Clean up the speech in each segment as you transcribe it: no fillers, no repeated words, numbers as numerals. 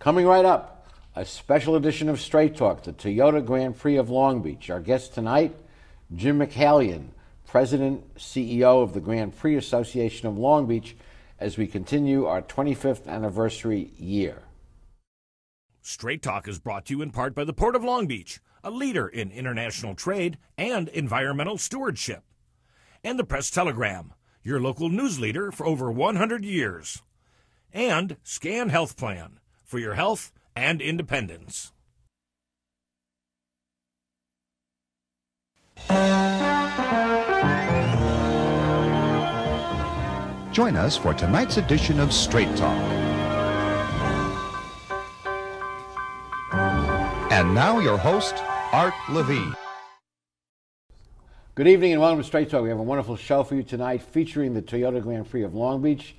Coming right up, a special edition of Straight Talk, the Toyota Grand Prix of Long Beach. Our guest tonight, Jim Michaelian, President, CEO of the Grand Prix Association of Long Beach, as we continue our 25th anniversary year. Straight Talk is brought to you in part by the Port of Long Beach, a leader in international trade and environmental stewardship, and the Press Telegram, your local news leader for over 100 years, and Scan Health Plan for your health and independence. Join us for tonight's edition of Straight Talk. And now your host, Art Levine. Good evening and welcome to Straight Talk. We have a wonderful show for you tonight featuring the Toyota Grand Prix of Long Beach.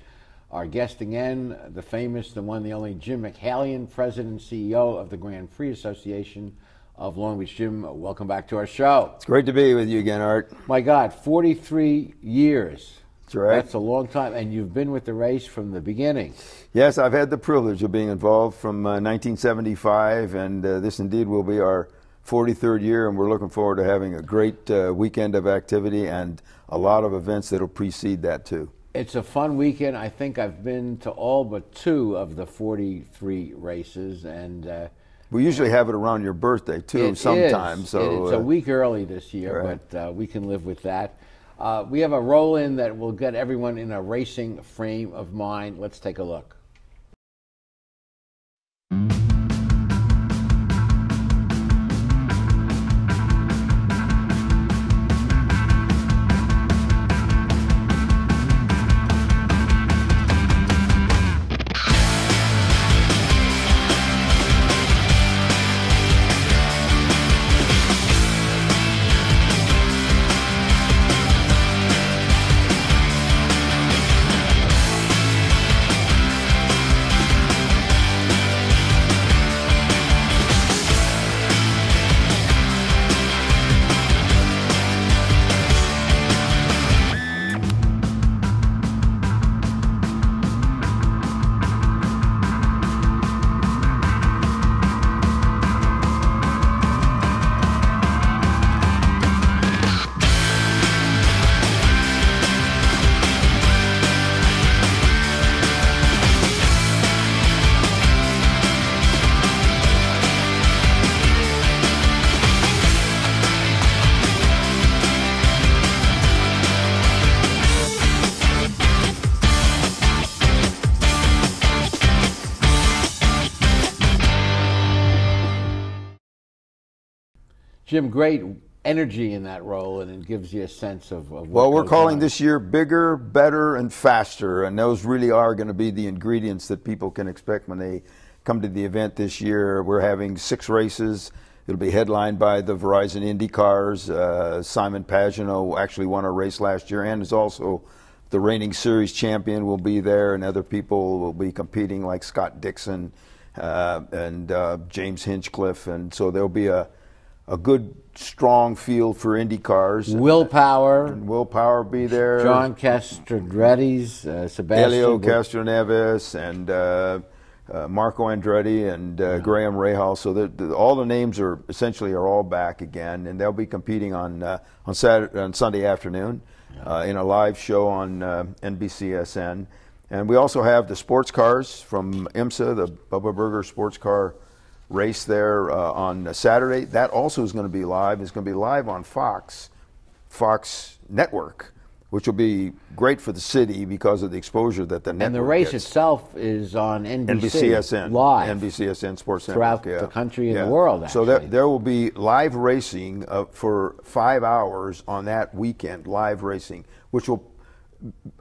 Our guest again, the famous, the one, the only Jim Michaelian, President and CEO of the Grand Prix Association of Long Beach. Jim, welcome back to our show. It's great to be with you again, Art. My God, 43 years. That's right. That's a long time, and you've been with the race from the beginning. Yes, I've had the privilege of being involved from 1975, and this indeed will be our 43rd year, and we're looking forward to having a great weekend of activity and a lot of events that'll precede that too. It's a fun weekend. I think I've been to all but two of the 43 races, and we usually have it around your birthday too sometimes. So it's a week early this year, right. But we can live with that. We have a roll-in that will get everyone in a racing frame of mind. Let's take a look. Jim, great energy in that role, and it gives you a sense of what well, we're calling on this year bigger, better, and faster, and those really are going to be the ingredients that people can expect when they come to the event this year. We're having 6 races. It'll be headlined by the Verizon IndyCars. Simon Pagenaud actually won a race last year and is also the reigning series champion, will be there, and other people will be competing like Scott Dixon and James Hinchcliffe, and so there'll be a good, strong field for Indy cars. Will Power. And Will Power be there. John Castroneves, Sebastian. Elio Castroneves, and Marco Andretti, and Graham Rahal. So all the names are essentially all back again, and they'll be competing on Sunday afternoon in a live show on NBCSN. And we also have the sports cars from IMSA, the Bubba Burger Sports Car race there on Saturday. That also is going to be live. It's going to be live on Fox Network, which will be great for the city because of the exposure that the network and the race gets. Itself is on NBCSN live, NBCSN Sports throughout Network, the country and the world. Actually. So there will be live racing for 5 hours on that weekend. Live racing, which will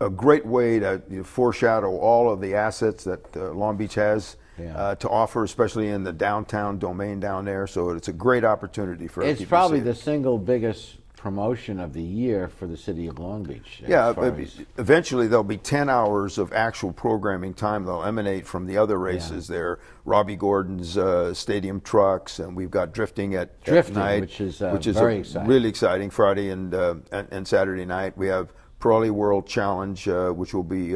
a great way to foreshadow all of the assets that Long Beach has. To offer, especially in the downtown domain down there. So it's a great opportunity for us. It's probably the single biggest promotion of the year for the city of Long Beach. Yeah, eventually there'll be 10 hours of actual programming time that'll emanate from the other races there. Robbie Gordon's stadium trucks, and we've got drifting at night, which is very exciting. Really exciting. Friday and Saturday night we have Pirelli World Challenge, which will be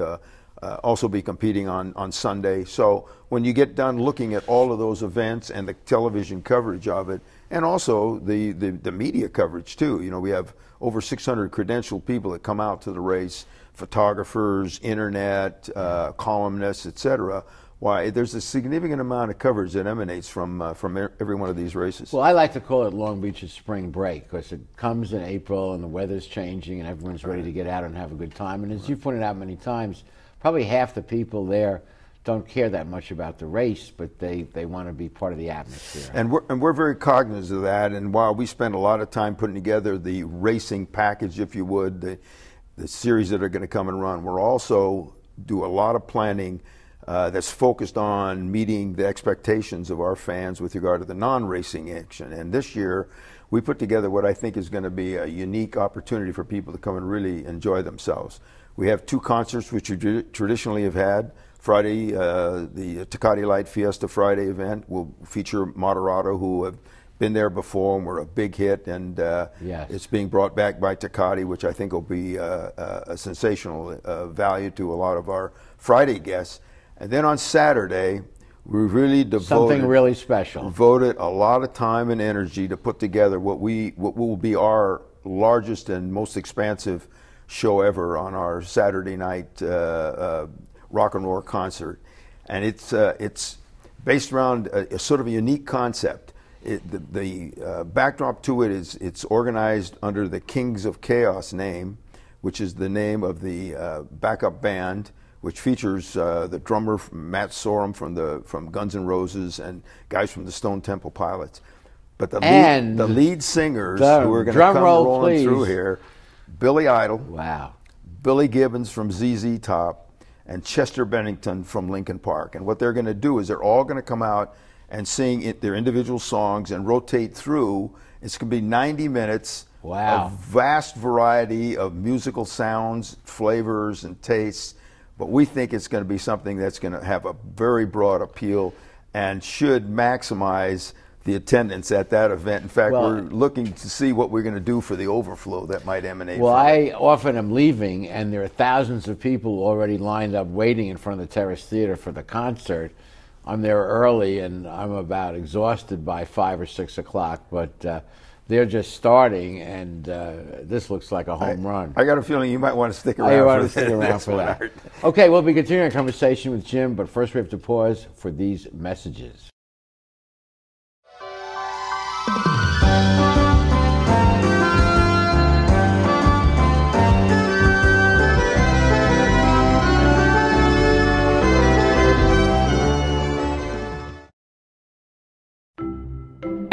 also be competing on Sunday. So when you get done looking at all of those events and the television coverage of it, and also the media coverage too, you know, we have over 600 credentialed people that come out to the race, photographers, internet, columnists, etc. Why, there's a significant amount of coverage that emanates from every one of these races. Well, I like to call it Long Beach's spring break, because it comes in April and the weather's changing and everyone's ready to get out and have a good time. And as you pointed out many times, probably half the people there don't care that much about the race, but they want to be part of the atmosphere. And we're very cognizant of that. And while we spend a lot of time putting together the racing package, if you would, the series that are going to come and run, we're also do a lot of planning that's focused on meeting the expectations of our fans with regard to the non-racing action. And this year, we put together what I think is going to be a unique opportunity for people to come and really enjoy themselves. We have two concerts which you traditionally have had. Friday, the Tecate Light Fiesta Friday event will feature Moderatto, who have been there before and were a big hit, and it's being brought back by Tecate, which I think will be a sensational value to a lot of our Friday guests. And then on Saturday, we really devoted something really special. Devoted a lot of time and energy to put together what will be our largest and most expansive show ever on our Saturday night rock and roll concert, and it's based around a sort of a unique concept. The backdrop to it is it's organized under the Kings of Chaos name, which is the name of the backup band, which features the drummer Matt Sorum from Guns N' Roses and guys from the Stone Temple Pilots. But the lead singers who are going to come rolling through here, Billy Idol, Billy Gibbons from ZZ Top, and Chester Bennington from Linkin Park. And what they're going to do is they're all going to come out and sing their individual songs and rotate through. It's going to be 90 minutes. A vast variety of musical sounds, flavors, and tastes. But we think it's going to be something that's going to have a very broad appeal and should maximize the attendance at that event. In fact, we're looking to see what we're going to do for the overflow that might emanate. Well, I often am leaving, and there are thousands of people already lined up waiting in front of the Terrace Theater for the concert. I'm there early, and I'm about exhausted by 5 or 6 o'clock, but they're just starting, and this looks like a home run. I got a feeling you might want to stick around. I want to stick around for that. Okay, we'll be continuing our conversation with Jim, but first we have to pause for these messages.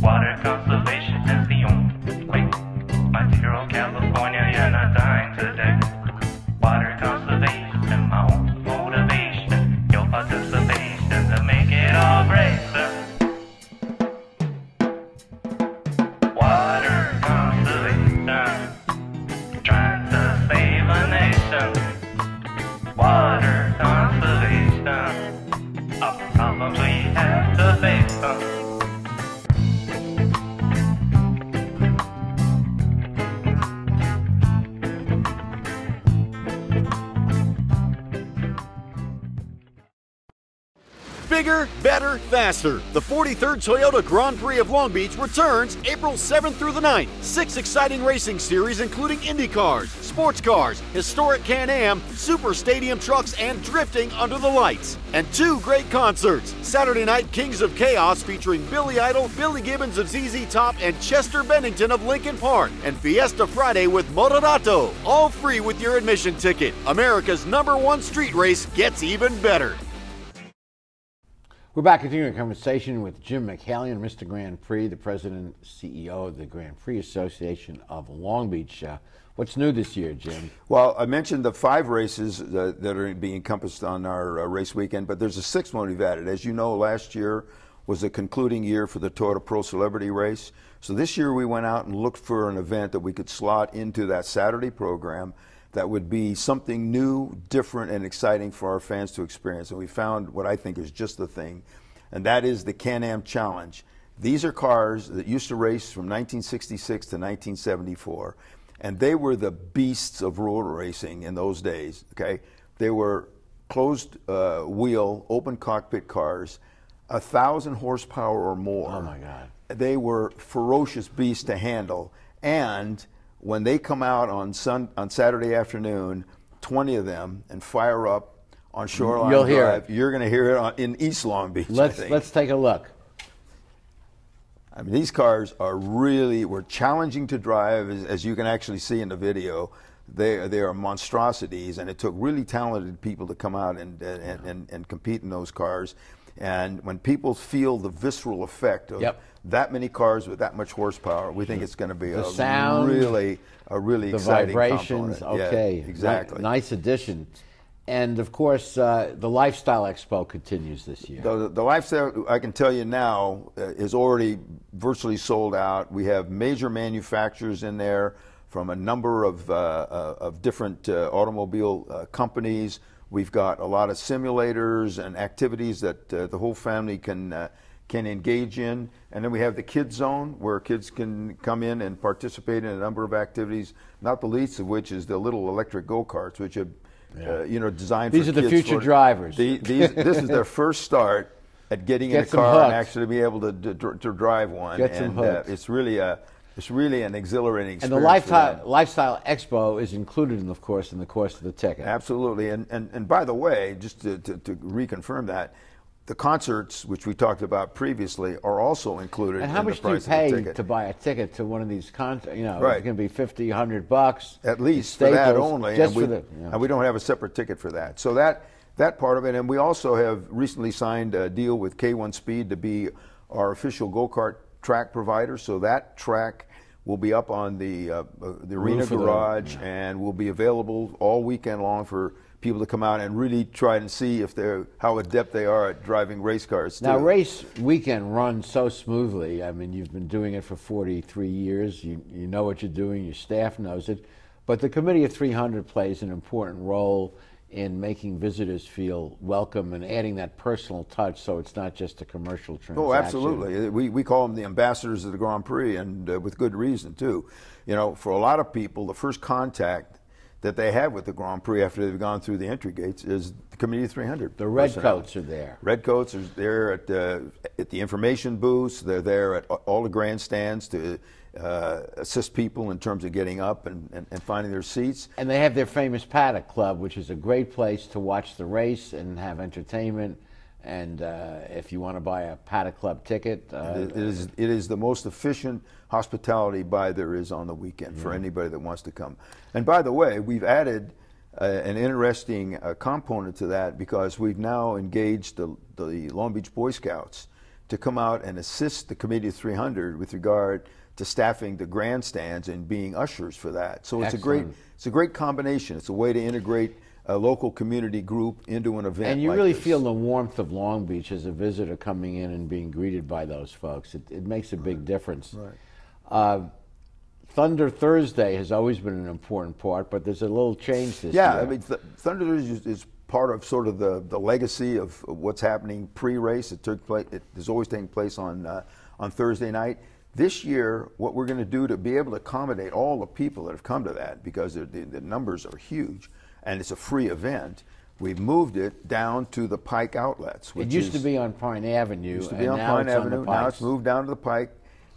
Water conservation. Bigger, better, faster. The 43rd Toyota Grand Prix of Long Beach returns April 7th through the 9th. 6 exciting racing series including IndyCars, sports cars, historic Can-Am, super stadium trucks, and drifting under the lights. And 2 great concerts. Saturday night, Kings of Chaos featuring Billy Idol, Billy Gibbons of ZZ Top, and Chester Bennington of Linkin Park. And Fiesta Friday with Moderatto. All free with your admission ticket. America's #1 street race gets even better. We're back continuing our conversation with Jim Michaelian, Mr. Grand Prix, the president and CEO of the Grand Prix Association of Long Beach. What's new this year, Jim? Well, I mentioned the 5 races that are being encompassed on our race weekend, but there's a 6th one we've added. As you know, last year was the concluding year for the Toyota Pro Celebrity Race. So this year we went out and looked for an event that we could slot into that Saturday program that would be something new, different, and exciting for our fans to experience. And we found what I think is just the thing, and that is the Can-Am Challenge. These are cars that used to race from 1966 to 1974, and they were the beasts of road racing in those days, okay? They were closed wheel, open cockpit cars, 1,000 horsepower or more. Oh my God. They were ferocious beasts to handle, and when they come out on Saturday afternoon, 20 of them, and fire up on Shoreline Drive, you're going to hear it in East Long Beach. Let's take a look. I mean, these cars were challenging to drive, as you can actually see in the video. They are monstrosities, and it took really talented people to come out and compete in those cars. And when people feel the visceral effect of that many cars with that much horsepower, we think it's going to be the sound, really exciting vibrations, component. Okay, yeah, exactly. Nice addition. And of course, the Lifestyle Expo continues this year. The Lifestyle, I can tell you now, is already virtually sold out. We have major manufacturers in there from a number of different automobile companies. We've got a lot of simulators and activities that the whole family can engage in. And then we have the Kids Zone, where kids can come in and participate in a number of activities, not the least of which is the little electric go-karts, which are designed for kids. These are the future drivers. This is their first start at getting in a car and actually be able to drive one. And it's really an exhilarating experience. And the Lifestyle Expo is included, in the course of the ticket. Absolutely. And by the way, just to reconfirm that, the concerts, which we talked about previously, are also included in the price of the ticket. And how much do you pay to buy a ticket to one of these concerts? You know, it's going to be $50, $100. At least, for that only. And we don't have a separate ticket for that. So that part of it. And we also have recently signed a deal with K1 Speed to be our official go-kart track provider. So that track will be up on the arena garage and will be available all weekend long for people to come out and really try and see how adept they are at driving race cars. Now, race weekend runs so smoothly. I mean, you've been doing it for 43 years. You know what you're doing. Your staff knows it. But the Committee of 300 plays an important role in making visitors feel welcome and adding that personal touch, so it's not just a commercial transaction. Oh, absolutely. We call them the ambassadors of the Grand Prix, and with good reason, too. You know, for a lot of people, the first contact that they have with the Grand Prix after they've gone through the entry gates is the Committee of 300. The Redcoats are there. Redcoats are there at the information booths. They're there at all the grandstands to assist people in terms of getting up and finding their seats. And they have their famous Paddock Club, which is a great place to watch the race and have entertainment. And if you want to buy a Paddock Club ticket, it is the most efficient hospitality buy there is on the weekend for anybody that wants to come. And by the way, we've added an interesting component to that, because we've now engaged the Long Beach Boy Scouts to come out and assist the Committee of 300 with regard to staffing the grandstands and being ushers for that. So it's a great combination. It's a way to integrate a local community group into an event. And you really feel the warmth of Long Beach as a visitor coming in and being greeted by those folks. It makes a big difference. Right. Thunder Thursday has always been an important part, but there's a little change this year. Yeah, I mean, Thunder Thursday is part of sort of the legacy of what's happening pre-race. It is always taking place on Thursday night. This year, what we're going to do to be able to accommodate all the people that have come to that, because the numbers are huge, and it's a free event, We've moved it down to the Pike outlets. Which it used to be on Pine Avenue. Used to be on Pine Avenue. Now it's moved down to the Pike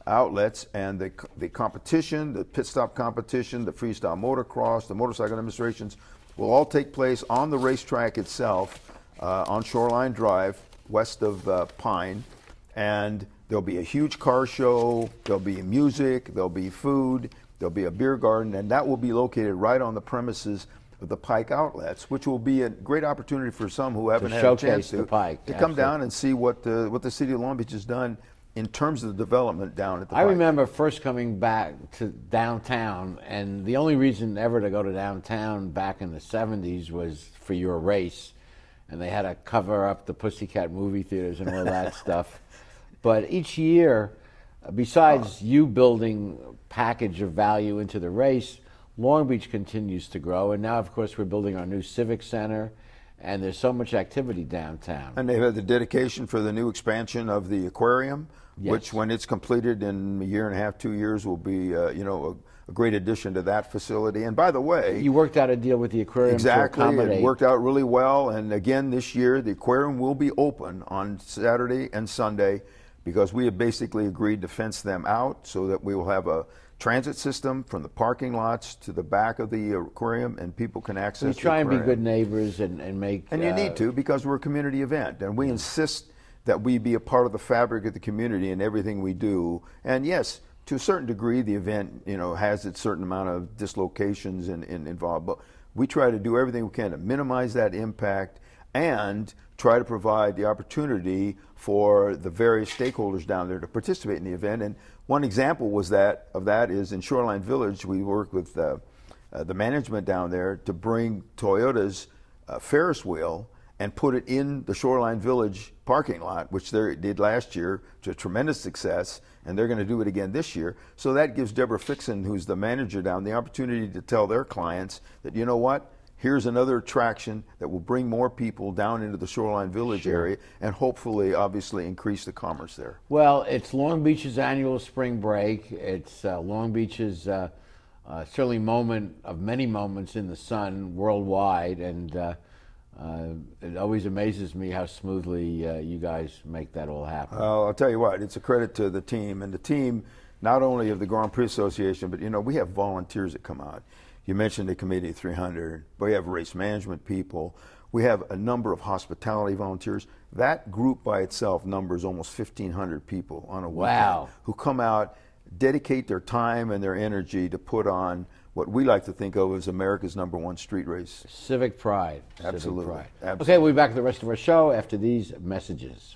outlets, and the competition, the pit stop competition, the freestyle motocross, the motorcycle demonstrations will all take place on the racetrack itself on Shoreline Drive, west of Pine. And there'll be a huge car show, there'll be music, there'll be food, there'll be a beer garden, and that will be located right on the premises of the Pike outlets, which will be a great opportunity for some who haven't had a chance to come down and see what the city of Long Beach has done in terms of the development down at the Pike. I remember first coming back to downtown, and the only reason ever to go to downtown back in the 70s was for your race, and they had to cover up the Pussycat movie theaters and all that stuff. But each year, besides you building a package of value into the race, Long Beach continues to grow, and now, of course, we're building our new Civic Center, and there's so much activity downtown. And they've had the dedication for the new expansion of the aquarium, yes, which, when it's completed in a year and a half, 2 years, will be, you know, a great addition to that facility. And by the way, you worked out a deal with the aquarium. Exactly, it worked out really well. And again, this year, the aquarium will be open on Saturday and Sunday, because we have basically agreed to fence them out so that we will have a transit system from the parking lots to the back of the aquarium, and people can access the aquarium. We try and be good neighbors and make... And you need to, because we're a community event, and we insist that we be a part of the fabric of the community in everything we do. And yes, to a certain degree, the event, you know, has its certain amount of dislocations and involved, but we try to do everything we can to minimize that impact and try to provide the opportunity for the various stakeholders down there to participate in the event. And one example was that of that is in Shoreline Village, we work with the management down there to bring Toyota's Ferris wheel and put it in the Shoreline Village parking lot, which they did last year to tremendous success, and they're going to do it again this year. So that gives Deborah Fixon, who's the manager down, the opportunity to tell their clients that, you know what, here's another attraction that will bring more people down into the Shoreline Village area and hopefully, obviously, increase the commerce there. Well, it's Long Beach's annual spring break. It's Long Beach's certainly moment of many moments in the sun worldwide, and it always amazes me how smoothly you guys make that all happen. I'll tell you what, it's a credit to the team, and the team not only of the Grand Prix Association, but, you know, we have volunteers that come out. You mentioned the Committee of 300, but we have race management people. We have a number of hospitality volunteers. That group by itself numbers almost 1,500 people on a weekend who come out, dedicate their time and their energy to put on what we like to think of as America's #1 street race. Civic pride. Absolutely. Civic pride. Absolutely. Okay, we'll be back with the rest of our show after these messages.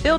Phil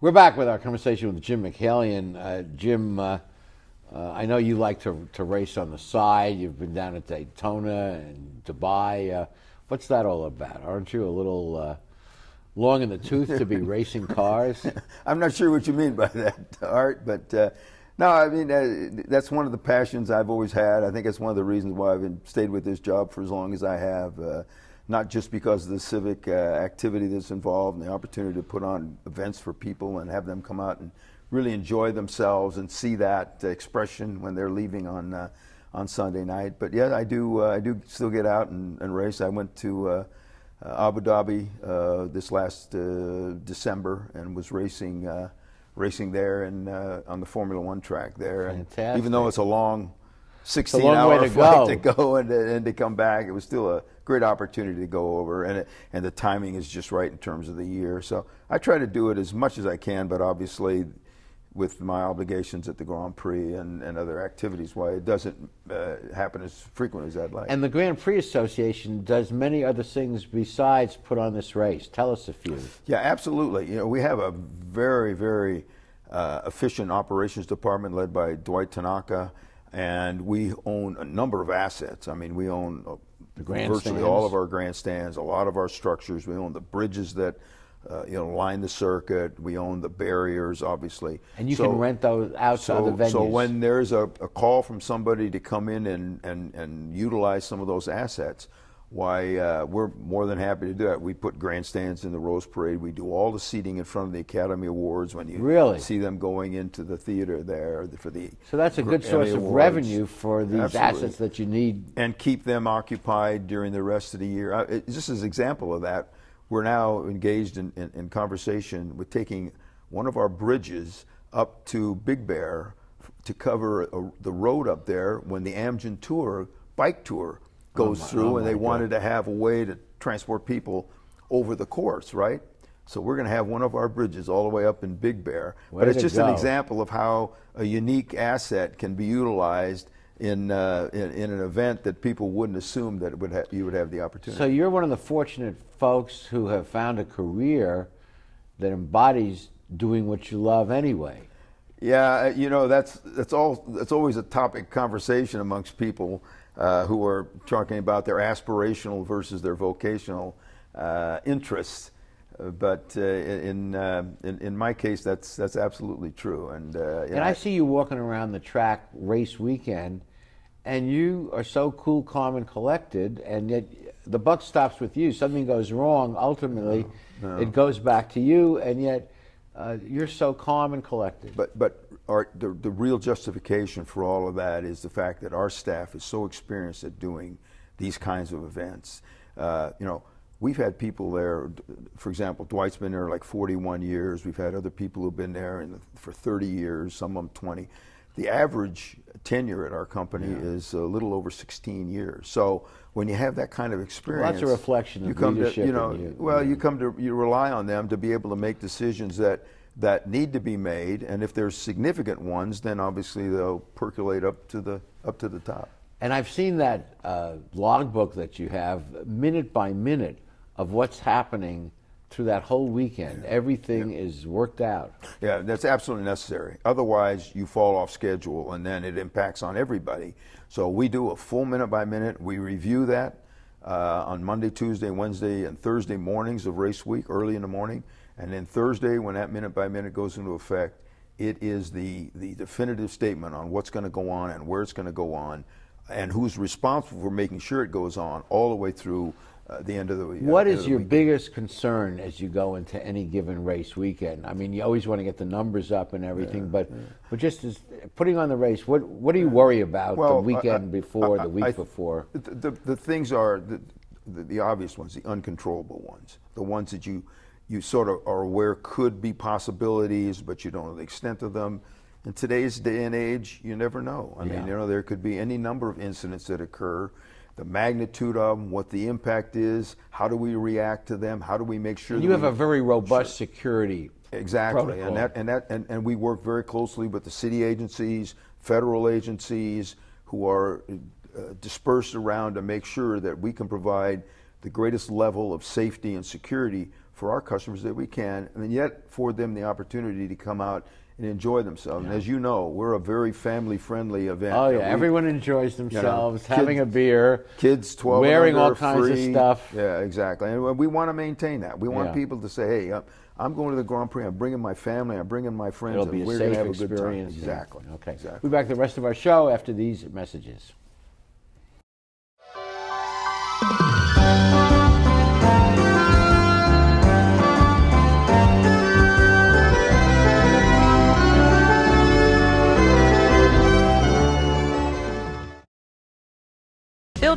We're back with our conversation with Jim Michaelian. Jim, I know you like to race on the side. You've been down at Daytona and Dubai. What's that all about? Aren't you a little long in the tooth to be racing cars? I'm not sure what you mean by that, Art, but no, I mean, that's one of the passions I've always had. I think it's one of the reasons why I've stayed with this job for as long as I have, not just because of the civic activity that's involved and the opportunity to put on events for people and have them come out and really enjoy themselves and see that expression when they're leaving on Sunday night. But yeah, I do still get out and race. I went to Abu Dhabi this last December and was racing there and on the Formula One track there. Fantastic. And even though it's a long 16-hour flight to go and to come back, it was still a great opportunity to go over, and the timing is just right in terms of the year. So I try to do it as much as I can, but obviously with my obligations at the Grand Prix and other activities, why it doesn't happen as frequent as I'd like. And the Grand Prix Association does many other things besides put on this race. Tell us a few. Yeah, absolutely. You know, we have a very, very efficient operations department led by Dwight Tanaka, and we own a number of assets. I mean, we own virtually all of our grandstands, a lot of our structures. We own the bridges that you know, line the circuit. We own the barriers, obviously. And you can rent those out to other venues. So when there's a call from somebody to come in and utilize some of those assets, why, we're more than happy to do that. We put grandstands in the Rose Parade. We do all the seating in front of the Academy Awards when you see them going into the theater there for the. So that's a good source of revenue for these assets that you need. And keep them occupied during the rest of the year. Just as an example of that, we're now engaged in conversation with taking one of our bridges up to Big Bear to cover the road up there when the Amgen Tour bike tour goes through, and they wanted to have a way to transport people over the course, right? So we're going to have one of our bridges all the way up in Big Bear. But it's just an example of how a unique asset can be utilized in an event that people wouldn't assume that it would you would have the opportunity. So you're one of the fortunate folks who have found a career that embodies doing what you love anyway. Yeah, you know, that's always a topic conversation amongst people who are talking about their aspirational versus their vocational interests, but in my case, that's absolutely true. And I see you walking around the track race weekend, and you are so cool, calm, and collected, and yet the buck stops with you. Something goes wrong, ultimately, it goes back to you, and yet you're so calm and collected. But Art, the real justification for all of that is the fact that our staff is so experienced at doing these kinds of events. You know, we've had people there, for example, Dwight's been there like 41 years. We've had other people who've been there for 30 years, some of them 20. The average tenure at our company is a little over 16 years. So when you have that kind of experience, well, that's a reflection of leadership. You rely on them to be able to make decisions that need to be made, and if there's significant ones, then obviously they'll percolate up to the top. And I've seen that logbook that you have, minute by minute, of what's happening through that whole weekend. Yeah. Everything is worked out. Yeah, that's absolutely necessary. Otherwise, you fall off schedule, and then it impacts on everybody. So we do a full minute by minute. We review that on Monday, Tuesday, Wednesday, and Thursday mornings of race week, early in the morning. And then Thursday, when that minute by minute goes into effect, it is the definitive statement on what's going to go on and where it's going to go on and who's responsible for making sure it goes on all the way through the end of the week. What is your biggest concern as you go into any given race weekend? I mean, you always want to get the numbers up and everything, but just as putting on the race, what do you worry about the weekend before, the week before? The things are the obvious ones, the uncontrollable ones, the ones that you sort of are aware could be possibilities, but you don't know the extent of them. In today's day and age, you never know. I mean, you know, there could be any number of incidents that occur, the magnitude of them, what the impact is, how do we react to them, how do we make sure that we have a very robust security protocol. And we work very closely with the city agencies, federal agencies, who are dispersed around to make sure that we can provide the greatest level of safety and security for our customers that we can, and yet afford them the opportunity to come out and enjoy themselves. Yeah. And as you know, we're a very family-friendly event. Oh yeah, everyone enjoys themselves, you know, having kids, a beer, kids 12, wearing all kinds of stuff. Yeah, exactly. And we want to maintain that. We want people to say, "Hey, I'm going to the Grand Prix. I'm bringing my family. I'm bringing my friends. It'll be a safe experience." Good time. Exactly. Okay. Exactly. We'll be back to the rest of our show after these messages. Phil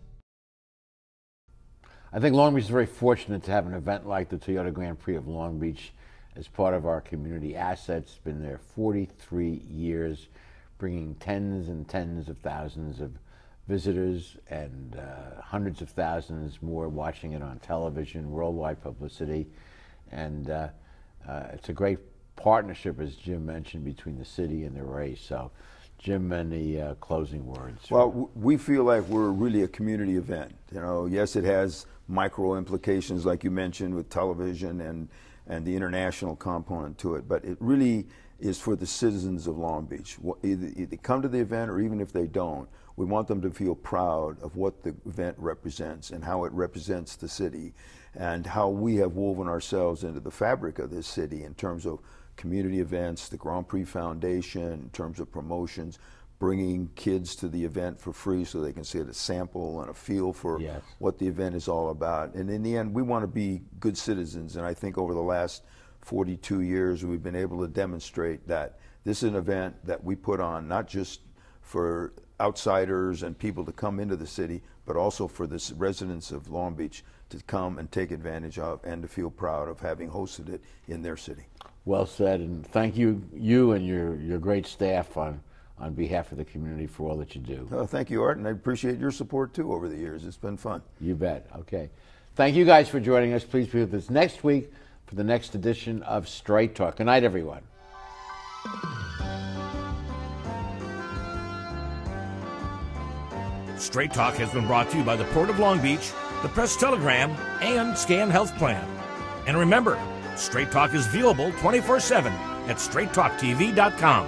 I think Long Beach is very fortunate to have an event like the Toyota Grand Prix of Long Beach as part of our community assets. It's been there 43 years, bringing tens and tens of thousands of visitors and hundreds of thousands more watching it on television, worldwide publicity. And it's a great partnership, as Jim mentioned, between the city and the race. So, Jim, any closing words? Well, we feel like we're really a community event. You know, yes, it has micro implications, like you mentioned, with television and the international component to it, but it really is for the citizens of Long Beach. Either come to the event, or even if they don't, we want them to feel proud of what the event represents and how it represents the city and how we have woven ourselves into the fabric of this city in terms of community events, the Grand Prix Foundation, in terms of promotions, bringing kids to the event for free so they can see a sample and a feel for what the event is all about. And in the end, we want to be good citizens, and I think over the last 42 years we've been able to demonstrate that this is an event that we put on not just for outsiders and people to come into the city, but also for the residents of Long Beach to come and take advantage of and to feel proud of having hosted it in their city. Well said, and thank you, and your great staff on behalf of the community for all that you do. Oh, thank you, Art, and I appreciate your support too over the years. It's been fun. You bet. Okay. Thank you guys for joining us. Please be with us next week for the next edition of Straight Talk. Good night, everyone. Straight Talk has been brought to you by the Port of Long Beach, the Press Telegram, and Scan Health Plan. And remember, Straight Talk is viewable 24/7 at StraightTalkTV.com.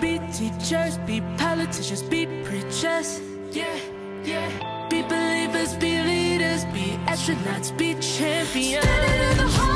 Be teachers, be politicians, be preachers. Yeah, yeah. Be believers, be leaders, be astronauts, be champions.